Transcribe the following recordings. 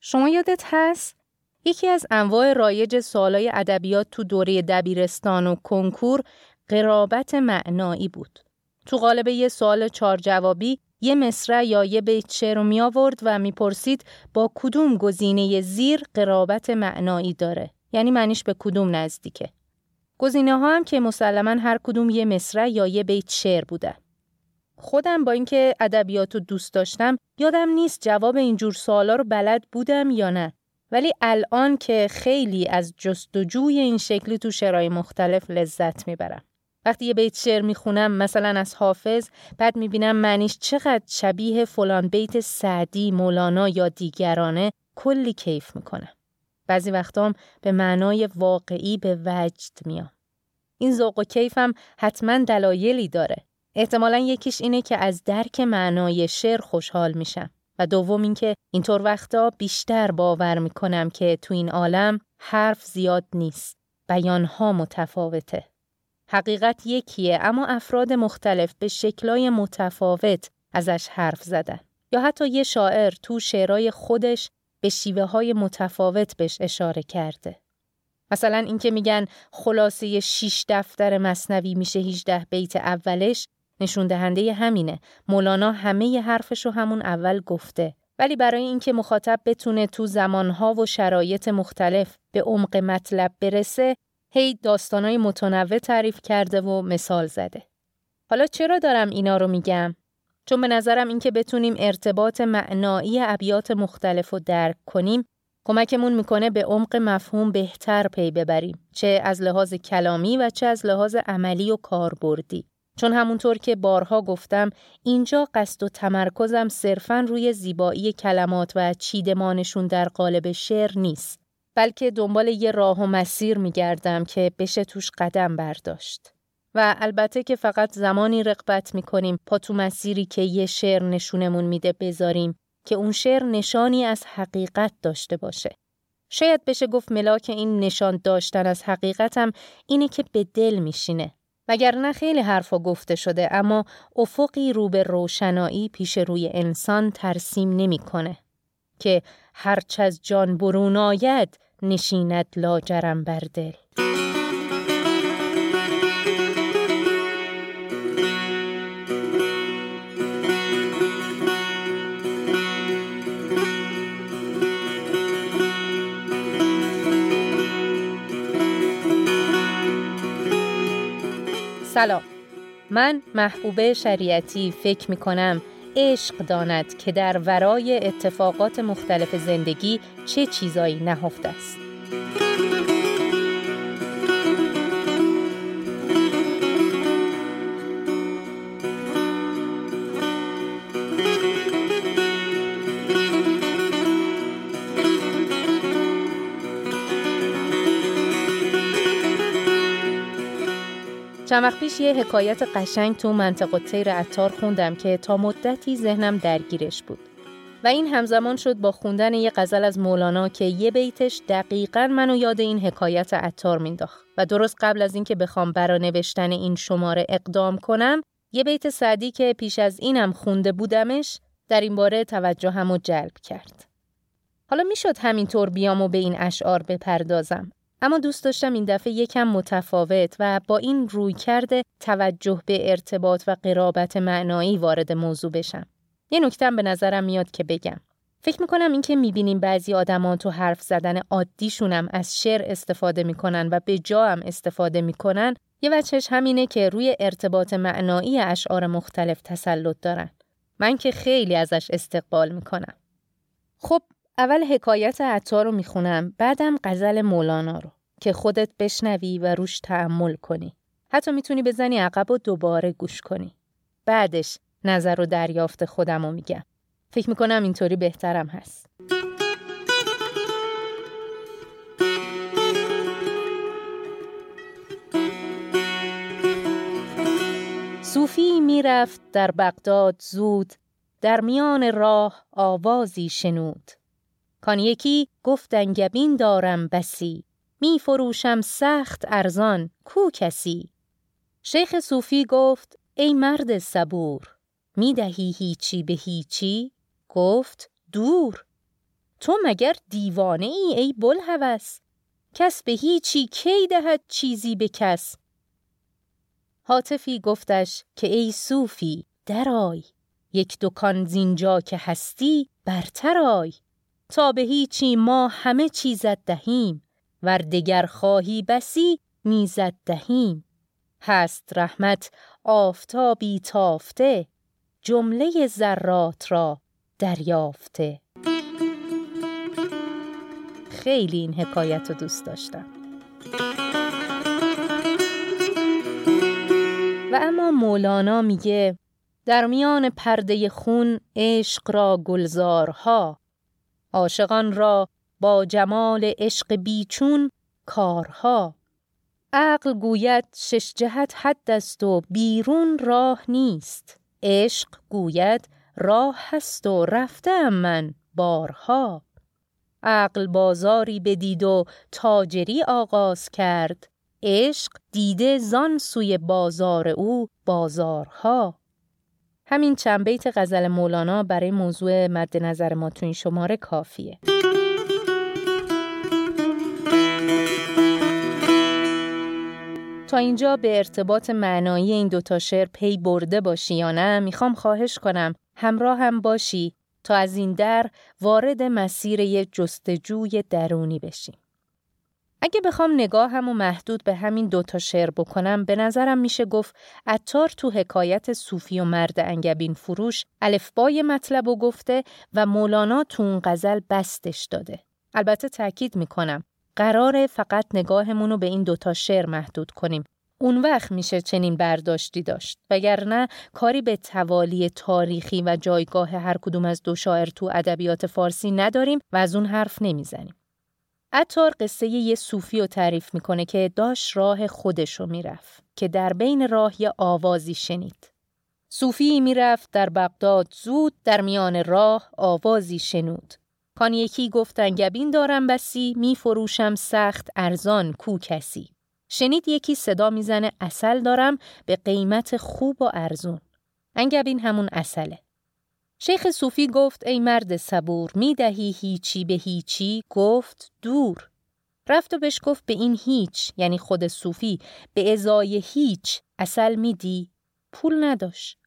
شما یادت هست؟ یکی از انواع رایج سوالای ادبیات تو دوره دبیرستان و کنکور قرابت معنایی بود. تو قالب یه سوال 4 جوابی یه مصرع یا یه بیت شعر رو می آورد و میپرسید با کدوم گزینه زیر قرابت معنایی داره، یعنی معنیش به کدوم نزدیکه. گزینه ها هم که مسلماً هر کدوم یه مصرع یا یه بیت شعر بودن. خودم با اینکه ادبیات رو دوست داشتم یادم نیست جواب اینجور سوالا رو بلد بودم یا نه، ولی الان که خیلی از جستجوی این شکلی تو شعرهای مختلف لذت میبرم. وقتی یه بیت شعر میخونم مثلا از حافظ، بعد میبینم معنیش چقدر شبیه فلان بیت سعدی، مولانا یا دیگرانه، کلی کیف میکنم. بعضی وقتام به معنای واقعی به وجد میام. این ذوق و کیفم حتما دلایلی داره. احتمالاً یکیش اینه که از درک معنای شعر خوشحال میشم و دوم اینکه اینطور وقتا بیشتر باور میکنم که تو این عالم حرف زیاد نیست، بیانها متفاوته. حقیقت یکیه اما افراد مختلف به شکلای متفاوت ازش حرف زدن، یا حتی یه شاعر تو شعرهای خودش به شیوه‌های متفاوت بهش اشاره کرده. مثلا این که میگن خلاصه 6 دفتر مثنوی میشه 18 بیت اولش، نشون دهنده همینه. مولانا همه حرفش رو همون اول گفته، ولی برای اینکه مخاطب بتونه تو زمانها و شرایط مختلف به عمق مطلب برسه، هی داستانای متنوع تعریف کرده و مثال زده. حالا چرا دارم اینا رو میگم؟ چون به نظرم اینکه بتونیم ارتباط معنایی ابیات مختلف رو درک کنیم کمکمون میکنه به عمق مفهوم بهتر پی ببریم، چه از لحاظ کلامی و چه از لحاظ عملی و کاربردی. چون همونطور که بارها گفتم اینجا قصد و تمرکزم صرفاً روی زیبایی کلمات و چیدمانشون در قالب شعر نیست، بلکه دنبال یه راه و مسیر میگردم که بشه توش قدم برداشت. و البته که فقط زمانی رغبت میکنیم پا تو مسیری که یه شعر نشونمون میده بذاریم که اون شعر نشانی از حقیقت داشته باشه. شاید بشه گفت ملاک این نشان داشتن از حقیقت هم اینه که به دل میشینه، وگرنه خیلی حرفا گفته شده اما افقی رو به روشنایی پیش روی انسان ترسیم نمیکنه که هرچ از جان برون آید نشیند لاجرم بر دل. سلام، من محبوبه شریعتی فکر میکنم عشق داند که در ورای اتفاقات مختلف زندگی چه چیزایی نهفته است. چند وقت پیش یه حکایت قشنگ تو منطقه طیر عطار خوندم که تا مدتی ذهنم درگیرش بود و این همزمان شد با خوندن یه غزل از مولانا که یه بیتش دقیقاً منو یاد این حکایت عطار مینداخت. و درست قبل از این که بخوام برا نوشتن این شماره اقدام کنم، یه بیت سعدی که پیش از اینم خونده بودمش در این باره توجهمو جلب کرد. حالا میشد همینطور بیامو به این اشعار بپردازم، اما دوست داشتم این دفعه یکم متفاوت و با این رویکرد توجه به ارتباط و قرابت معنایی وارد موضوع بشم. یه نکته‌ام به نظرم میاد که بگم. فکر میکنم این که میبینیم بعضی آدمان تو حرف زدن عادیشونم از شعر استفاده میکنن و به جا هم استفاده میکنن، یه وجهش همینه که روی ارتباط معنایی اشعار مختلف تسلط دارن. من که خیلی ازش استقبال میکنم. خب اول حکایت عطار رو میخونم، بعدم غزل مولانا رو که خودت بشنوی و روش تأمل کنی. حتی میتونی بزنی عقب و دوباره گوش کنی. بعدش نظر و دریافت خودم رو میگم. فکر میکنم اینطوری بهترم هست. صوفی میرفت در بغداد زود، در میان راه آوازی شنود. کان یکی گفت انگبین دارم بسی، می فروشم سخت ارزان کو کسی. شیخ صوفی گفت ای مرد صبور، می دهی هیچی به هیچی؟ گفت دور. تو مگر دیوانه ای ای بلهوس؟ کس به هیچی کی دهد چیزی به کس؟ هاتفی گفتش که ای صوفی درای، یک دکان زینجا که هستی برترای، تا به هیچی ما همه چیزت دهیم، ور دگر خواهی بسی نیزت دهیم. هست رحمت آفتابی تافته، جمله ذرات را دریافته. خیلی این حکایت رو دوست داشتم. و اما مولانا میگه در میان پرده خون عشق را گلزارها، عاشقان را با جمال عشق بیچون کارها. عقل گوید شش جهت حد است و بیرون راه نیست، عشق گوید راه هست و رفتم من بارها. عقل بازاری بدید و تاجری آغاز کرد، عشق دیده زان سوی بازار او بازارها. همین چند بیت غزل مولانا برای موضوع مد نظر ما تو این شماره کافیه. تا اینجا به ارتباط معنایی این دوتا شعر پی برده باشی یا نه، میخوام خواهش کنم همراه هم باشی تا از این در وارد مسیر یه جستجوی درونی بشیم. اگه بخوام نگاهم و محدود به همین دوتا شعر بکنم، به نظرم میشه گفت عطار تو حکایت صوفی و مرد انگبین فروش الفبای مطلب رو گفته و مولانا تو اون غزل بستش داده. البته تأکید میکنم قراره فقط نگاهمونو به این دوتا شعر محدود کنیم. اون وقت میشه چنین برداشتی داشت، وگرنه کاری به توالی تاریخی و جایگاه هر کدوم از دو شاعر تو ادبیات فارسی نداریم و از اون حرف نمیزنیم. عطار قصه یه صوفی رو تعریف میکنه که داشت راه خودشو میرفت که در بین راه یه آوازی شنید. صوفی میرفت در بغداد زود، در میان راه آوازی شنود. کان یکی گفت انگبین دارم بسی، میفروشم سخت ارزان کو کسی. شنید یکی صدا میزنه عسل دارم به قیمت خوب و ارزون. انگبین همون عسله. شیخ صوفی گفت ای مرد صبور، میدهی هیچی به هیچی؟ گفت دور. رفت و بهش گفت به این هیچ، یعنی خود صوفی، به ازای هیچ عسل میدی؟ پول نداشت.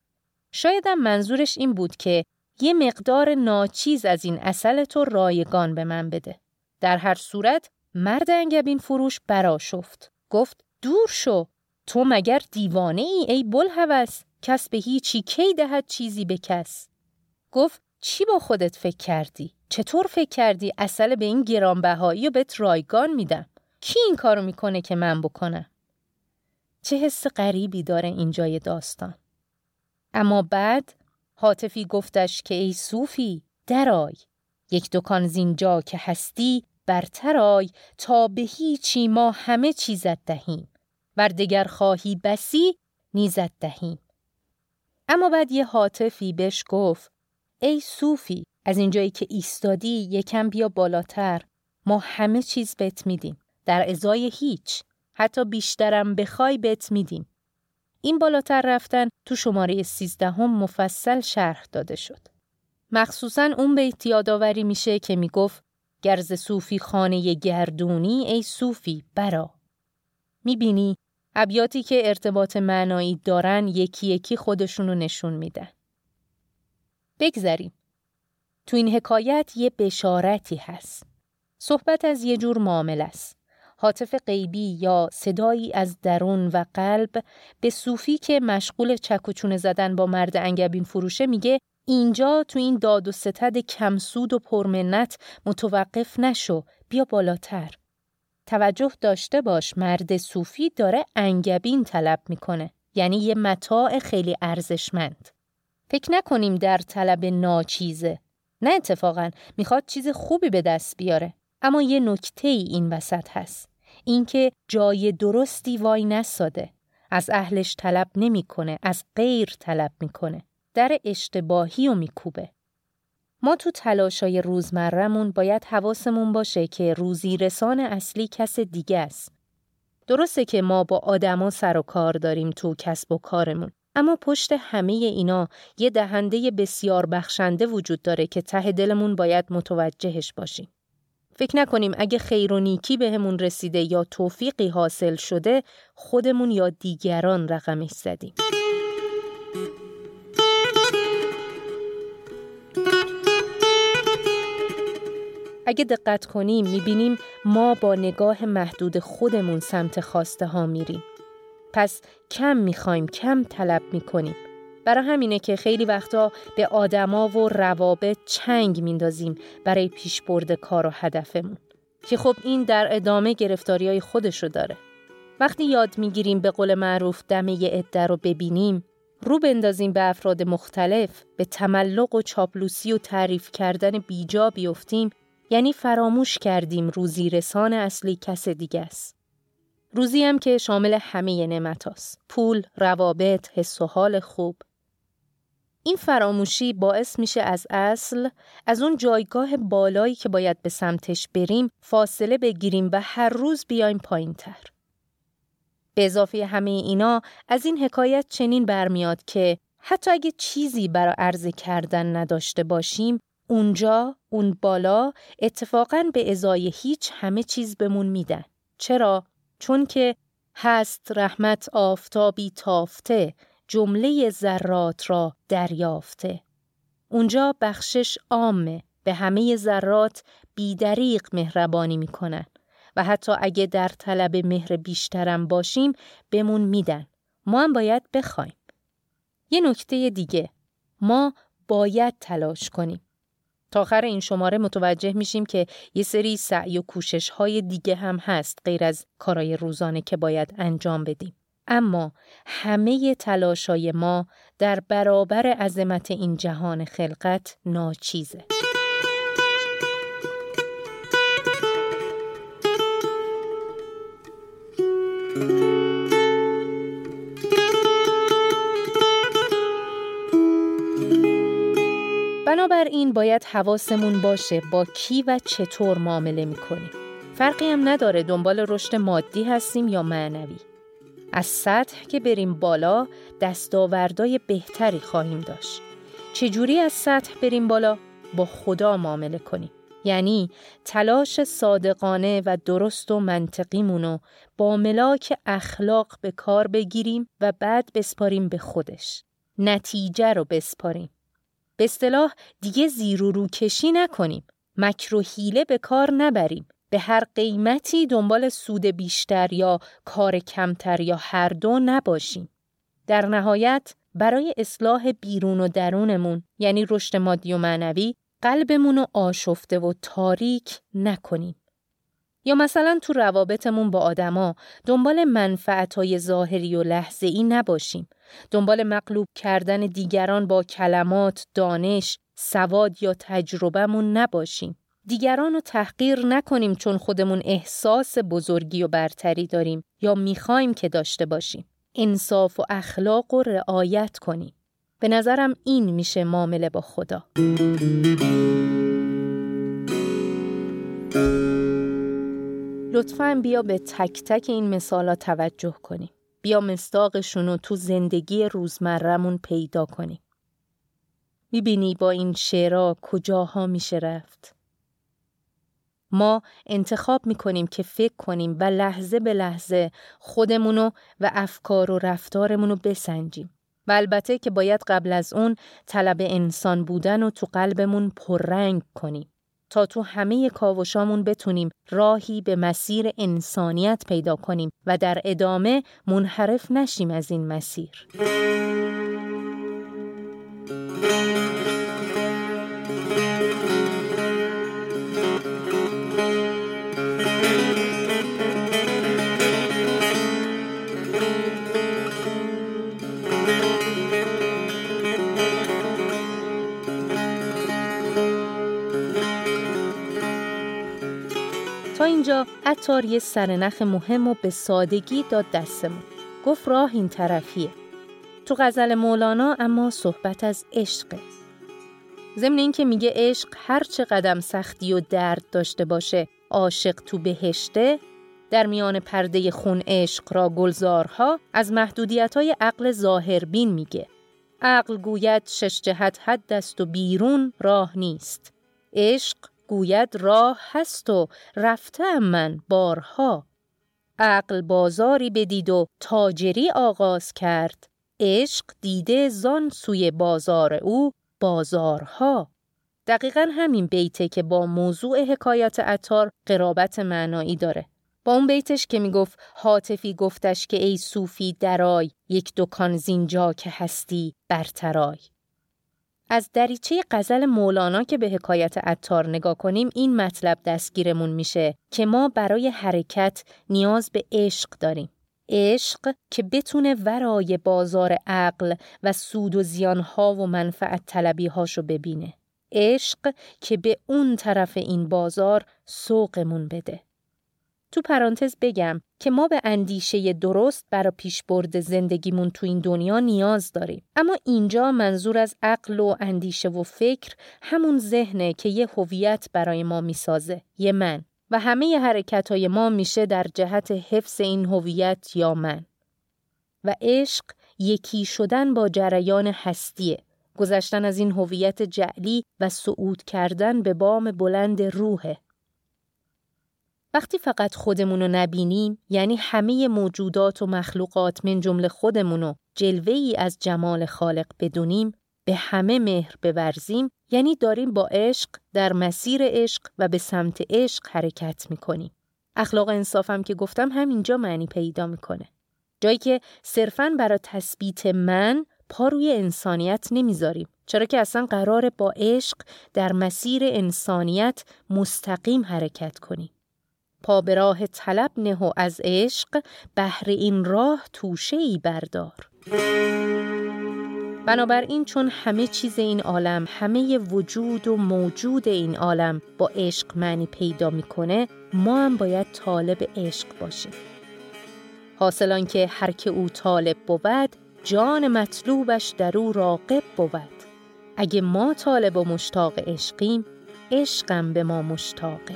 شایدم منظورش این بود که یه مقدار ناچیز از این عسل تو رایگان به من بده. در هر صورت مرد انگبین فروش برآشفت. گفت دور شو، تو مگر دیوانه ای ای بلهوس؟ کس به هیچی کی دهد چیزی به کس؟ گفت چی با خودت فکر کردی؟ چطور فکر کردی عسل به این گرانبهایی و بهت رایگان میدم؟ کی این کارو میکنه که من بکنم؟ چه حس غریبی داره اینجای داستان. اما بعد هاتفی گفتش که ای صوفی درای، یک دکان زینجا که هستی برترای، تا به هیچی ما همه چیزت دهیم، ور دگر خواهی بسی نیزت دهیم. اما بعد یه هاتفی بهش گفت ای صوفی از اینجایی که ایستادی یکم بیا بالاتر، ما همه چیز بهت میدیم، در ازای هیچ، حتی بیشترم بخوای بهت میدیم. این بالاتر رفتن تو شماره 13 مفصل شرح داده شد. مخصوصاً اون بیت یادآوری میشه که میگفت گرز صوفی خانه گردونی ای صوفی برا. میبینی ابیاتی که ارتباط معنایی دارن یکی یکی خودشونو نشون میدن. بگذاریم. تو این حکایت یه بشارتی هست. صحبت از یه جور معامله است. هاتف غیبی یا صدایی از درون و قلب به صوفی که مشغول چک و چونه زدن با مرد انگبین فروشه میگه اینجا تو این داد و ستد کمسود و پرمنت متوقف نشو، بیا بالاتر. توجه داشته باش مرد صوفی داره انگبین طلب میکنه، یعنی یه متاع خیلی ارزشمند. فکر نکنیم در طلب ناچیزه، نه اتفاقا میخواد چیز خوبی به دست بیاره. اما یه نکته این وسط هست، اینکه جای درستی وای نساده، از اهلش طلب نمیکنه، از غیر طلب میکنه، در اشتباهی و میکوبه. ما تو تلاشای روزمرمون باید حواسمون باشه که روزی رسان اصلی کس دیگه است. درسته که ما با آدما سر و کار داریم تو کسب و کارمون، اما پشت همه اینا یه دهنده بسیار بخشنده وجود داره که ته دلمون باید متوجهش باشیم. فکر نکنیم اگه خیر و نیکی بهمون رسیده یا توفیقی حاصل شده، خودمون یا دیگران رقمش زدیم. اگه دقت کنیم میبینیم ما با نگاه محدود خودمون سمت خواسته ها میریم. پس کم میخوایم، کم طلب میکنیم. برای همینه که خیلی وقتا به آدما و روابط چنگ میندازیم برای پیشبرد کار و هدفمون. که خب این در ادامه گرفتاریای خودشو داره. وقتی یاد میگیریم به قول معروف دمه یه عده رو ببینیم، رو بندازیم به افراد مختلف، به تملق و چاپلوسی و تعریف کردن بیجا بیفتیم، یعنی فراموش کردیم روزی رسان اصلی کس دیگه است. روزی هم که شامل همه نعمت هاست. پول، روابط، حس و حال خوب. این فراموشی باعث میشه از اصل، از اون جایگاه بالایی که باید به سمتش بریم، فاصله بگیریم و هر روز بیایم پایین تر. به اضافه همه اینا، از این حکایت چنین برمیاد که حتی اگه چیزی برای عرضه کردن نداشته باشیم، اونجا، اون بالا، اتفاقاً به ازای هیچ همه چیز بهمون میدن. چرا؟ چون که هست رحمت آفتابی تافته، جمله ذرات را دریافته. اونجا بخشش عامه، به همه ذرات بی‌دریغ مهربانی میکنن و حتی اگه در طلب مهر بیشترم باشیم بهمون میدن. ما هم باید بخوایم. یه نکته دیگه، ما باید تلاش کنیم. تا آخر این شماره متوجه میشیم که یه سری سعی و کوشش‌های دیگه هم هست غیر از کارهای روزانه که باید انجام بدیم. اما همه تلاش‌های ما در برابر عظمت این جهان خلقت ناچیزه. بنابراین باید حواسمون باشه با کی و چطور معامله میکنیم. فرقی هم نداره دنبال رشد مادی هستیم یا معنوی. از سطح که بریم بالا دستاوردهای بهتری خواهیم داشت. چجوری از سطح بریم بالا؟ با خدا معامله کنیم. یعنی تلاش صادقانه و درست و منطقیمونو با ملاک اخلاق به کار بگیریم و بعد بسپاریم به خودش. نتیجه رو بسپاریم. به اصطلاح دیگه زیر و رو کشی نکنیم، مکر و حیله به کار نبریم، به هر قیمتی دنبال سود بیشتر یا کار کمتر یا هر دو نباشیم. در نهایت برای اصلاح بیرون و درونمون، یعنی رشد مادی و معنوی، قلبمون رو آشفته و تاریک نکنیم. یا مثلا تو روابطمون با آدما دنبال منفعت‌های ظاهری و لحظه‌ای نباشیم. دنبال مغلوب کردن دیگران با کلمات، دانش، سواد یا تجربه‌مون نباشیم. دیگران رو تحقیر نکنیم چون خودمون احساس بزرگی و برتری داریم یا می‌خوایم که داشته باشیم. انصاف و اخلاق رو رعایت کنیم. به نظرم این میشه معامله با خدا. لطفاً بیا به تک تک این مثالا توجه کنیم. بیا مصداقشون رو تو زندگی روزمره‌مون پیدا کنیم. میبینی با این شعرها کجاها میشه رفت. ما انتخاب میکنیم که فکر کنیم و لحظه به لحظه خودمونو و افکار و رفتارمونو بسنجیم. و البته که باید قبل از اون طلب انسان بودن رو تو قلبمون پررنگ کنیم. تا تو همه کاوشامون بتونیم راهی به مسیر انسانیت پیدا کنیم و در ادامه منحرف نشیم از این مسیر. اینجا عطار یه سرنخ مهم و به سادگی داد دستمون. گفت راه این طرفیه. تو غزل مولانا اما صحبت از عشقه. ضمن این که میگه عشق هر چه قدم سختی و درد داشته باشه عاشق تو بهشته، در میان پرده خون عشق را گلزارها از محدودیت‌های عقل ظاهربین میگه. عقل گوید شش جهت حد است و بیرون راه نیست. عشق گوید راه هست و رفتم من بارها. عقل بازاری بدید و تاجری آغاز کرد. عشق دیده زان سوی بازار او بازارها. دقیقاً همین بیته که با موضوع حکایت عطار قرابت معنایی داره. با اون بیتش که میگفت هاتفی گفتش که ای صوفی درای، یک دکان زینجا که هستی برترای. از دریچه غزل مولانا که به حکایت عطار نگاه کنیم این مطلب دستگیرمون میشه که ما برای حرکت نیاز به عشق داریم. عشق که بتونه ورای بازار عقل و سود و زیانها و منفعت طلبیهاشو ببینه. عشق که به اون طرف این بازار سوقمون بده. تو پرانتز بگم که ما به اندیشه درست برای پیشبرد زندگیمون تو این دنیا نیاز داریم. اما اینجا منظور از عقل و اندیشه و فکر همون ذهنه که یه هویت برای ما میسازه، یه من. و همه ی حرکت‌های ما میشه در جهت حفظ این هویت یا من. و عشق یکی شدن با جریان هستیه. گذشتن از این هویت جعلی و صعود کردن به بام بلند روحه. وقتی فقط خودمونو نبینیم، یعنی همه موجودات و مخلوقات من جمله خودمونو جلوه‌ای از جمال خالق بدونیم، به همه مهر بورزیم، یعنی داریم با عشق در مسیر عشق و به سمت عشق حرکت میکنیم. اخلاق انصافم که گفتم همینجا معنی پیدا میکنه. جایی که صرفاً برای تثبیت من پا روی انسانیت نمیذاریم، چرا که اصلا قراره با عشق در مسیر انسانیت مستقیم حرکت کنیم. پا به راه طلب نه و از عشق، بهر این راه توشه‌ای بردار. بنابراین چون همه چیز این عالم، همه وجود و موجود این عالم با عشق معنی پیدا میکنه، ما هم باید طالب عشق باشیم. حاصل آن که هر که او طالب بود، جان مطلوبش در او راغب بود. اگه ما طالب و مشتاق عشقیم، عشقم به ما مشتاقه.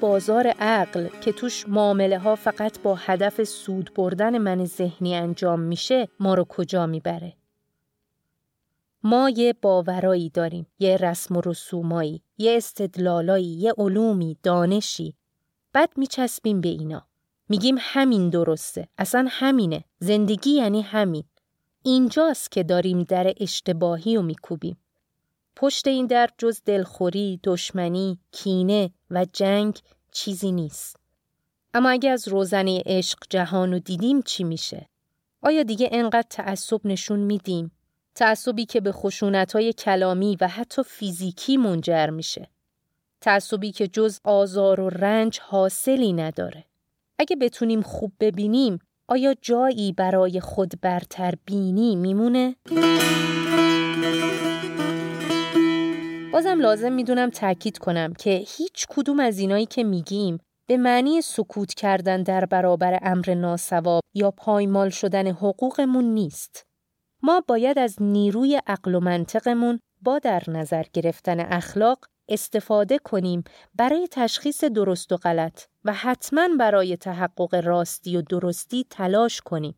بازار عقل که توش معامله ها فقط با هدف سود بردن من ذهنی انجام میشه، ما رو کجا میبره؟ ما یه باورایی داریم، یه رسم و رسومایی، یه استدلالایی، یه علومی، دانشی. بعد میچسبیم به اینا. میگیم همین درسته، اصلا همینه، زندگی یعنی همین. اینجاست که داریم در اشتباهی رو میکوبیم. پشت این در جز دلخوری، دشمنی، کینه و جنگ چیزی نیست. اما اگه از روزنه عشق جهانو دیدیم چی میشه؟ آیا دیگه انقدر تعصب نشون میدیم؟ تعصبی که به خشونت‌های کلامی و حتی فیزیکی منجر میشه. تعصبی که جز آزار و رنج حاصلی نداره. اگه بتونیم خوب ببینیم، آیا جایی برای خود برتر بینی میمونه؟ بازم لازم میدونم تأکید کنم که هیچ کدوم از اینایی که میگیم به معنی سکوت کردن در برابر امر ناسواب یا پایمال شدن حقوقمون نیست. ما باید از نیروی عقل و منطقمون با در نظر گرفتن اخلاق استفاده کنیم برای تشخیص درست و غلط و حتماً برای تحقق راستی و درستی تلاش کنیم.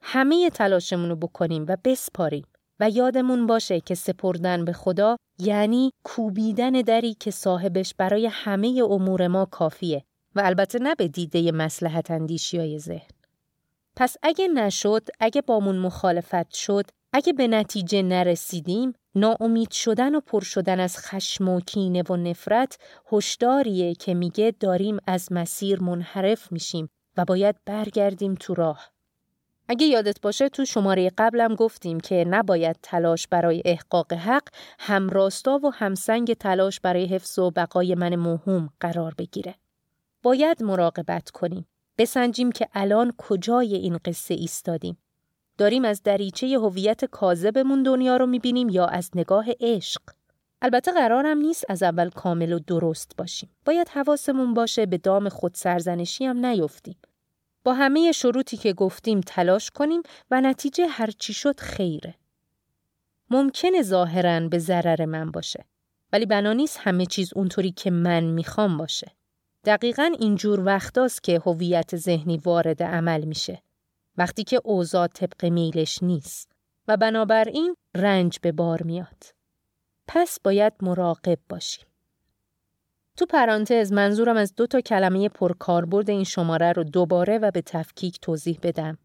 همه تلاشمونو بکنیم و بسپاریم. و یادمون باشه که سپردن به خدا یعنی کوبیدن دری که صاحبش برای همه امور ما کافیه و البته نه به دیده مصلحت اندیشی‌های ذهن. پس اگه نشد، اگه بامون مخالفت شد، اگه به نتیجه نرسیدیم، ناامید شدن و پر شدن از خشم و کینه و نفرت هشداریه که میگه داریم از مسیر منحرف میشیم و باید برگردیم تو راه. اگه یادت باشه تو شماره قبلم گفتیم که نباید تلاش برای احقاق حق همراستا و همسنگ تلاش برای حفظ و بقای من موهوم قرار بگیره. باید مراقبت کنیم. بسنجیم که الان کجای این قصه ایستادیم. داریم از دریچه هویت کاذبمون دنیا رو میبینیم یا از نگاه عشق؟ البته قرارم نیست از اول کامل و درست باشیم. باید حواسمون باشه به دام خودسرزنشی هم نیفتیم. با همه شروطی که گفتیم تلاش کنیم و نتیجه هرچی شد خیره. ممکنه ظاهراً به ضرر من باشه، ولی بنا نیست همه چیز اونطوری که من میخوام باشه. دقیقاً اینجور وقتاست که هویت ذهنی وارد عمل میشه، وقتی که اوضاع طبق میلش نیست و بنابراین رنج به بار میاد. پس باید مراقب باشیم. تو پرانتز منظورم از 2 تا کلمه پرکاربرد این شماره رو دوباره و به تفکیک توضیح بدم.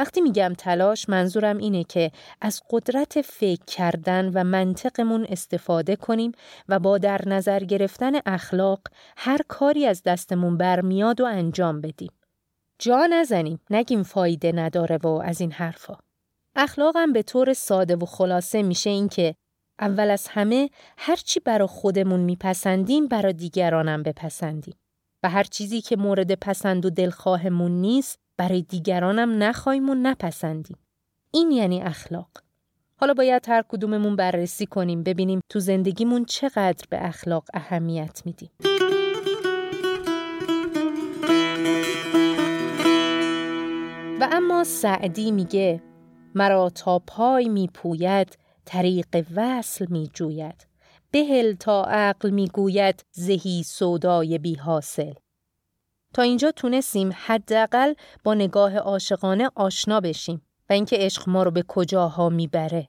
وقتی میگم تلاش، منظورم اینه که از قدرت فکر کردن و منطقمون استفاده کنیم و با در نظر گرفتن اخلاق هر کاری از دستمون برمیاد و انجام بدیم. جا نزنیم، نگیم فایده نداره و از این حرفا. اخلاقم به طور ساده و خلاصه میشه این که اول از همه هرچی برا خودمون میپسندیم برا دیگرانم بپسندیم و هر چیزی که مورد پسند و دلخواهمون نیست برای دیگرانم نخواهیم و نپسندیم. این یعنی اخلاق. حالا باید هر کدوممون بررسی کنیم ببینیم تو زندگیمون چقدر به اخلاق اهمیت میدیم. و اما سعدی میگه مرا تا پای میپوید، طریق وصل میجوید، بهل تا عقل میگوید، زهی سودای بی حاصل. تا اینجا تونستیم حداقل با نگاه عاشقانه آشنا بشیم و اینکه عشق ما رو به کجاها میبره.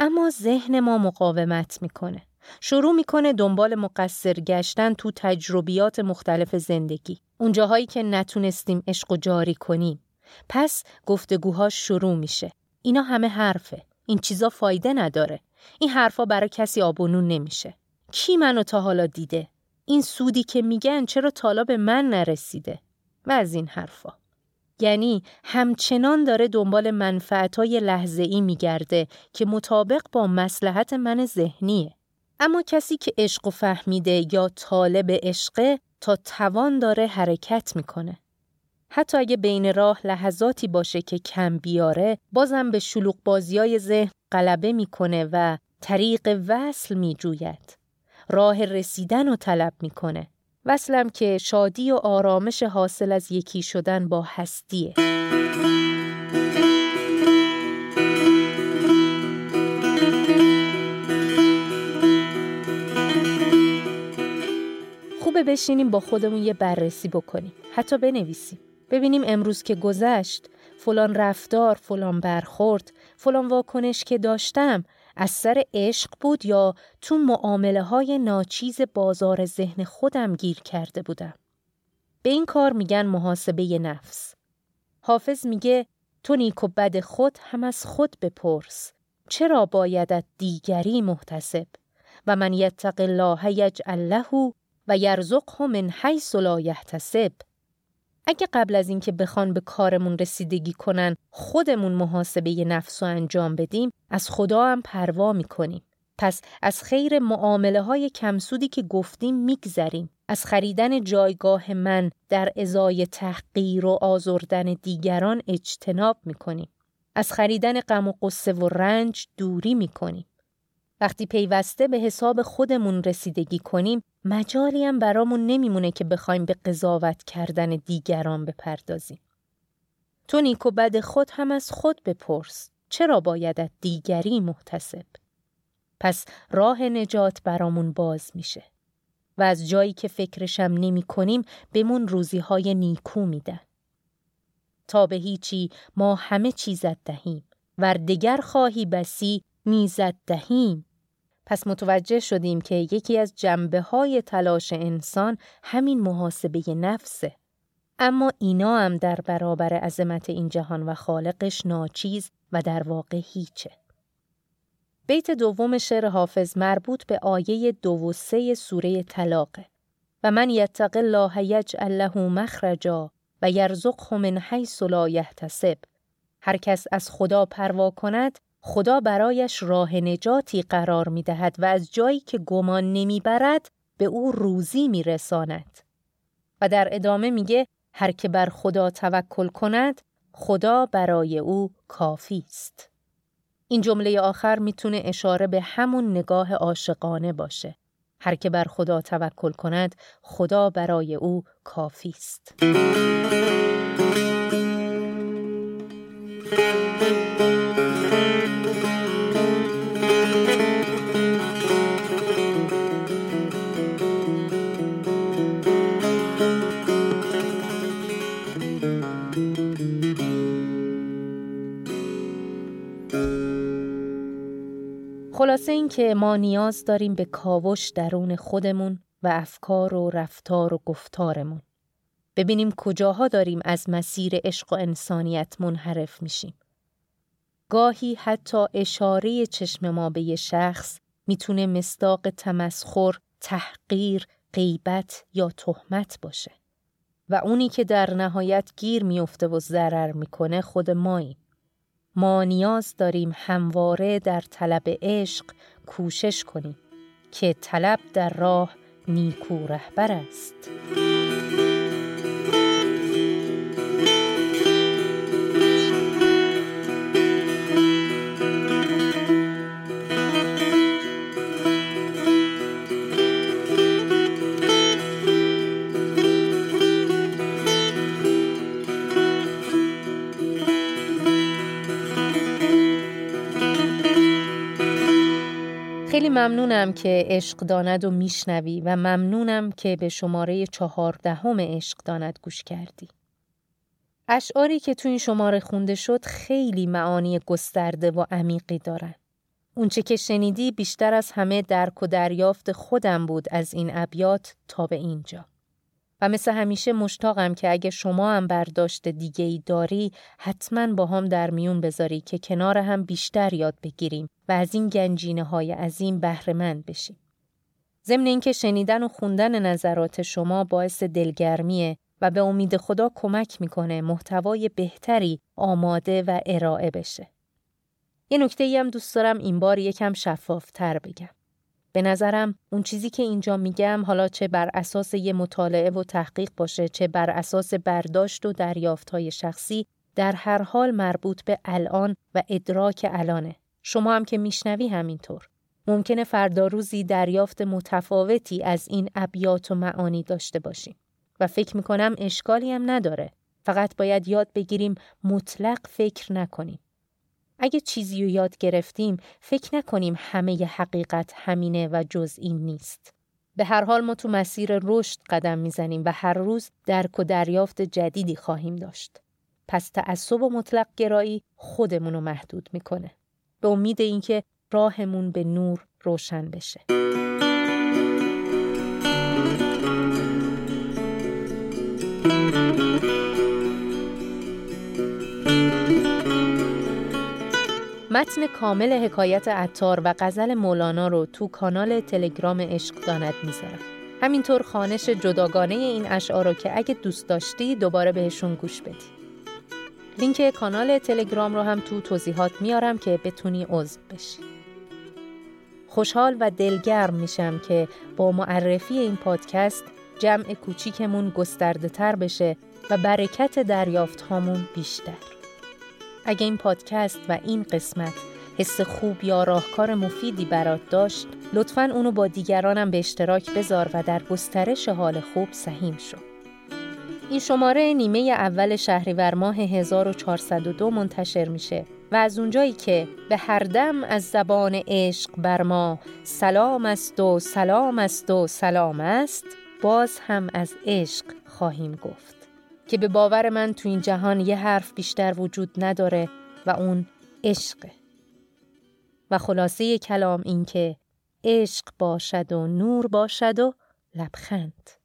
اما ذهن ما مقاومت میکنه. شروع میکنه دنبال مقصر گشتن تو تجربیات مختلف زندگی، اون جاهایی که نتونستیم عشق رو جاری کنیم. پس گفتگوها شروع میشه. اینا همه حرفه. این چیزا فایده نداره. این حرفا برای کسی آب و نون نمیشه. کی منو تا حالا دیده؟ این سودی که میگن چرا تالا به من نرسیده؟ و از این حرفا. یعنی همچنان داره دنبال منفعتای لحظه‌ای میگرده که مطابق با مصلحت من ذهنیه. اما کسی که عشقو فهمیده یا طالب عشقه تا توان داره حرکت میکنه. حتی اگه بین راه لحظاتی باشه که کم بیاره، بازم به شلوغ بازیای ذهن غلبه میکنه و طریق وصل میجوید. راه رسیدن رو طلب میکنه. وصلم که شادی و آرامش حاصل از یکی شدن با هستیه. خوبه بشینیم با خودمون یه بررسی بکنیم. حتی بنویسیم. ببینیم امروز که گذشت، فلان رفتار، فلان برخورد، فلان واکنش که داشتم از سر عشق بود یا تو معامله های ناچیز بازار ذهن خودم گیر کرده بودم. به این کار میگن محاسبه نفس. حافظ میگه تو نیک و بد خود هم از خود بپرس، چرا بایدت دیگری محتسب؟ و من یتق الله یجعل له و یرزقه من حیث لا یحتسب. اگه قبل از این که بخوان به کارمون رسیدگی کنن خودمون محاسبه نفس رو انجام بدیم، از خدا هم پروا میکنیم. پس از خیر معامله های کمسودی که گفتیم میگذریم. از خریدن جایگاه من در ازای تحقیر و آزردن دیگران اجتناب میکنیم. از خریدن غم و غصه و رنج دوری میکنیم. وقتی پیوسته به حساب خودمون رسیدگی کنیم، مجالی هم برامون نمیمونه که بخوایم به قضاوت کردن دیگران بپردازیم. تو نیک و بد خود هم از خود بپرس، چرا بایدت دیگری محتسب؟ پس راه نجات برامون باز میشه و از جایی که فکرشم نمی کنیم بهمون روزیهای نیکو میدن. تا به هیچی ما همه چیزت دهیم، ور دگر خواهی بسی نیزت دهیم. پس متوجه شدیم که یکی از جنبه‌های تلاش انسان همین محاسبه نفسه. اما اینا هم در برابر عظمت این جهان و خالقش ناچیز و در واقع هیچه. بیت دوم شعر حافظ مربوط به آیه 2 و 3 سوره طلاقه. و من یتق الله یجعل له مخرجا و یرزقه من حیث لا یحتسب. هر کس از خدا پروا کند، خدا برایش راه نجاتی قرار می دهد و از جایی که گمان نمی برد به او روزی می رساند. و در ادامه میگه هر که بر خدا توکل کند خدا برای او کافی است. این جمله آخر میتونه اشاره به همون نگاه عاشقانه باشه. هر که بر خدا توکل کند خدا برای او کافی است. خلاصه این که ما نیاز داریم به کاوش درون خودمون و افکار و رفتار و گفتارمون. ببینیم کجاها داریم از مسیر عشق و انسانیت منحرف میشیم. گاهی حتی اشاره چشم ما به یه شخص میتونه مصداق تمسخر، تحقیر، غیبت یا تهمت باشه. و اونی که در نهایت گیر میفته و ضرر میکنه خود ماییم. ما نیاز داریم همواره در طلب عشق کوشش کنیم که طلب در راه نیکو رهبر است. خیلی ممنونم که عشق داند و میشنوی و ممنونم که به شماره 14 عشق داند گوش کردی. اشعاری که تو این شماره خونده شد خیلی معانی گسترده و عمیقی دارن. اونچه که شنیدی بیشتر از همه درک و دریافت خودم بود از این ابیات تا به اینجا. و مثل همیشه مشتاقم که اگه شما هم برداشت دیگه‌ای داری حتما با هم در میون بذاری که کنار هم بیشتر یاد بگیریم و از این گنجینه‌های عظیم بهره‌مند بشیم. ضمن اینکه شنیدن و خوندن نظرات شما باعث دلگرمیه و به امید خدا کمک میکنه محتوای بهتری آماده و ارائه بشه. یه نکته‌ای هم دوست دارم این بار یکم شفافتر بگم. به نظرم اون چیزی که اینجا میگم، حالا چه بر اساس یه مطالعه و تحقیق باشه، چه بر اساس برداشت و دریافت‌های شخصی، در هر حال مربوط به الان و ادراک الانه. شما هم که میشنوی همینطور. ممکنه فردا روزی دریافت متفاوتی از این ابیات و معانی داشته باشیم و فکر میکنم اشکالی هم نداره. فقط باید یاد بگیریم مطلق فکر نکنیم. اگه چیزی رو یاد گرفتیم فکر نکنیم همه ی حقیقت همینه و جز این نیست. به هر حال ما تو مسیر رشد قدم میزنیم و هر روز درک و دریافت جدیدی خواهیم داشت. پس تعصب و مطلق گرایی خودمون رو محدود میکنه. به امید اینکه راهمون به نور روشن بشه. متن کامل حکایت عطار و غزل مولانا رو تو کانال تلگرام عشق داند میذارم. همینطور خوانش جداگانه این اشعار رو که اگه دوست داشتی دوباره بهشون گوش بدی. لینک کانال تلگرام رو هم تو توضیحات میارم که بتونی عضو بشی. خوشحال و دلگرم میشم که با معرفی این پادکست جمع کوچیکمون گسترده تر بشه و برکت دریافت هامون بیشتر. اگه این پادکست و این قسمت حس خوب یا راهکار مفیدی برات داشت، لطفاً اونو با دیگرانم به اشتراک بذار و در گسترش حال خوب سهیم شو. این شماره نیمه اول شهریور ماه 1402 منتشر میشه و از اونجایی که به هر دم از زبان عشق بر ما سلام است و سلام است و سلام است، باز هم از عشق خواهیم گفت. که به باور من تو این جهان یه حرف بیشتر وجود نداره و اون عشقه. و خلاصه کلام این که عشق باشد و نور باشد و لبخند.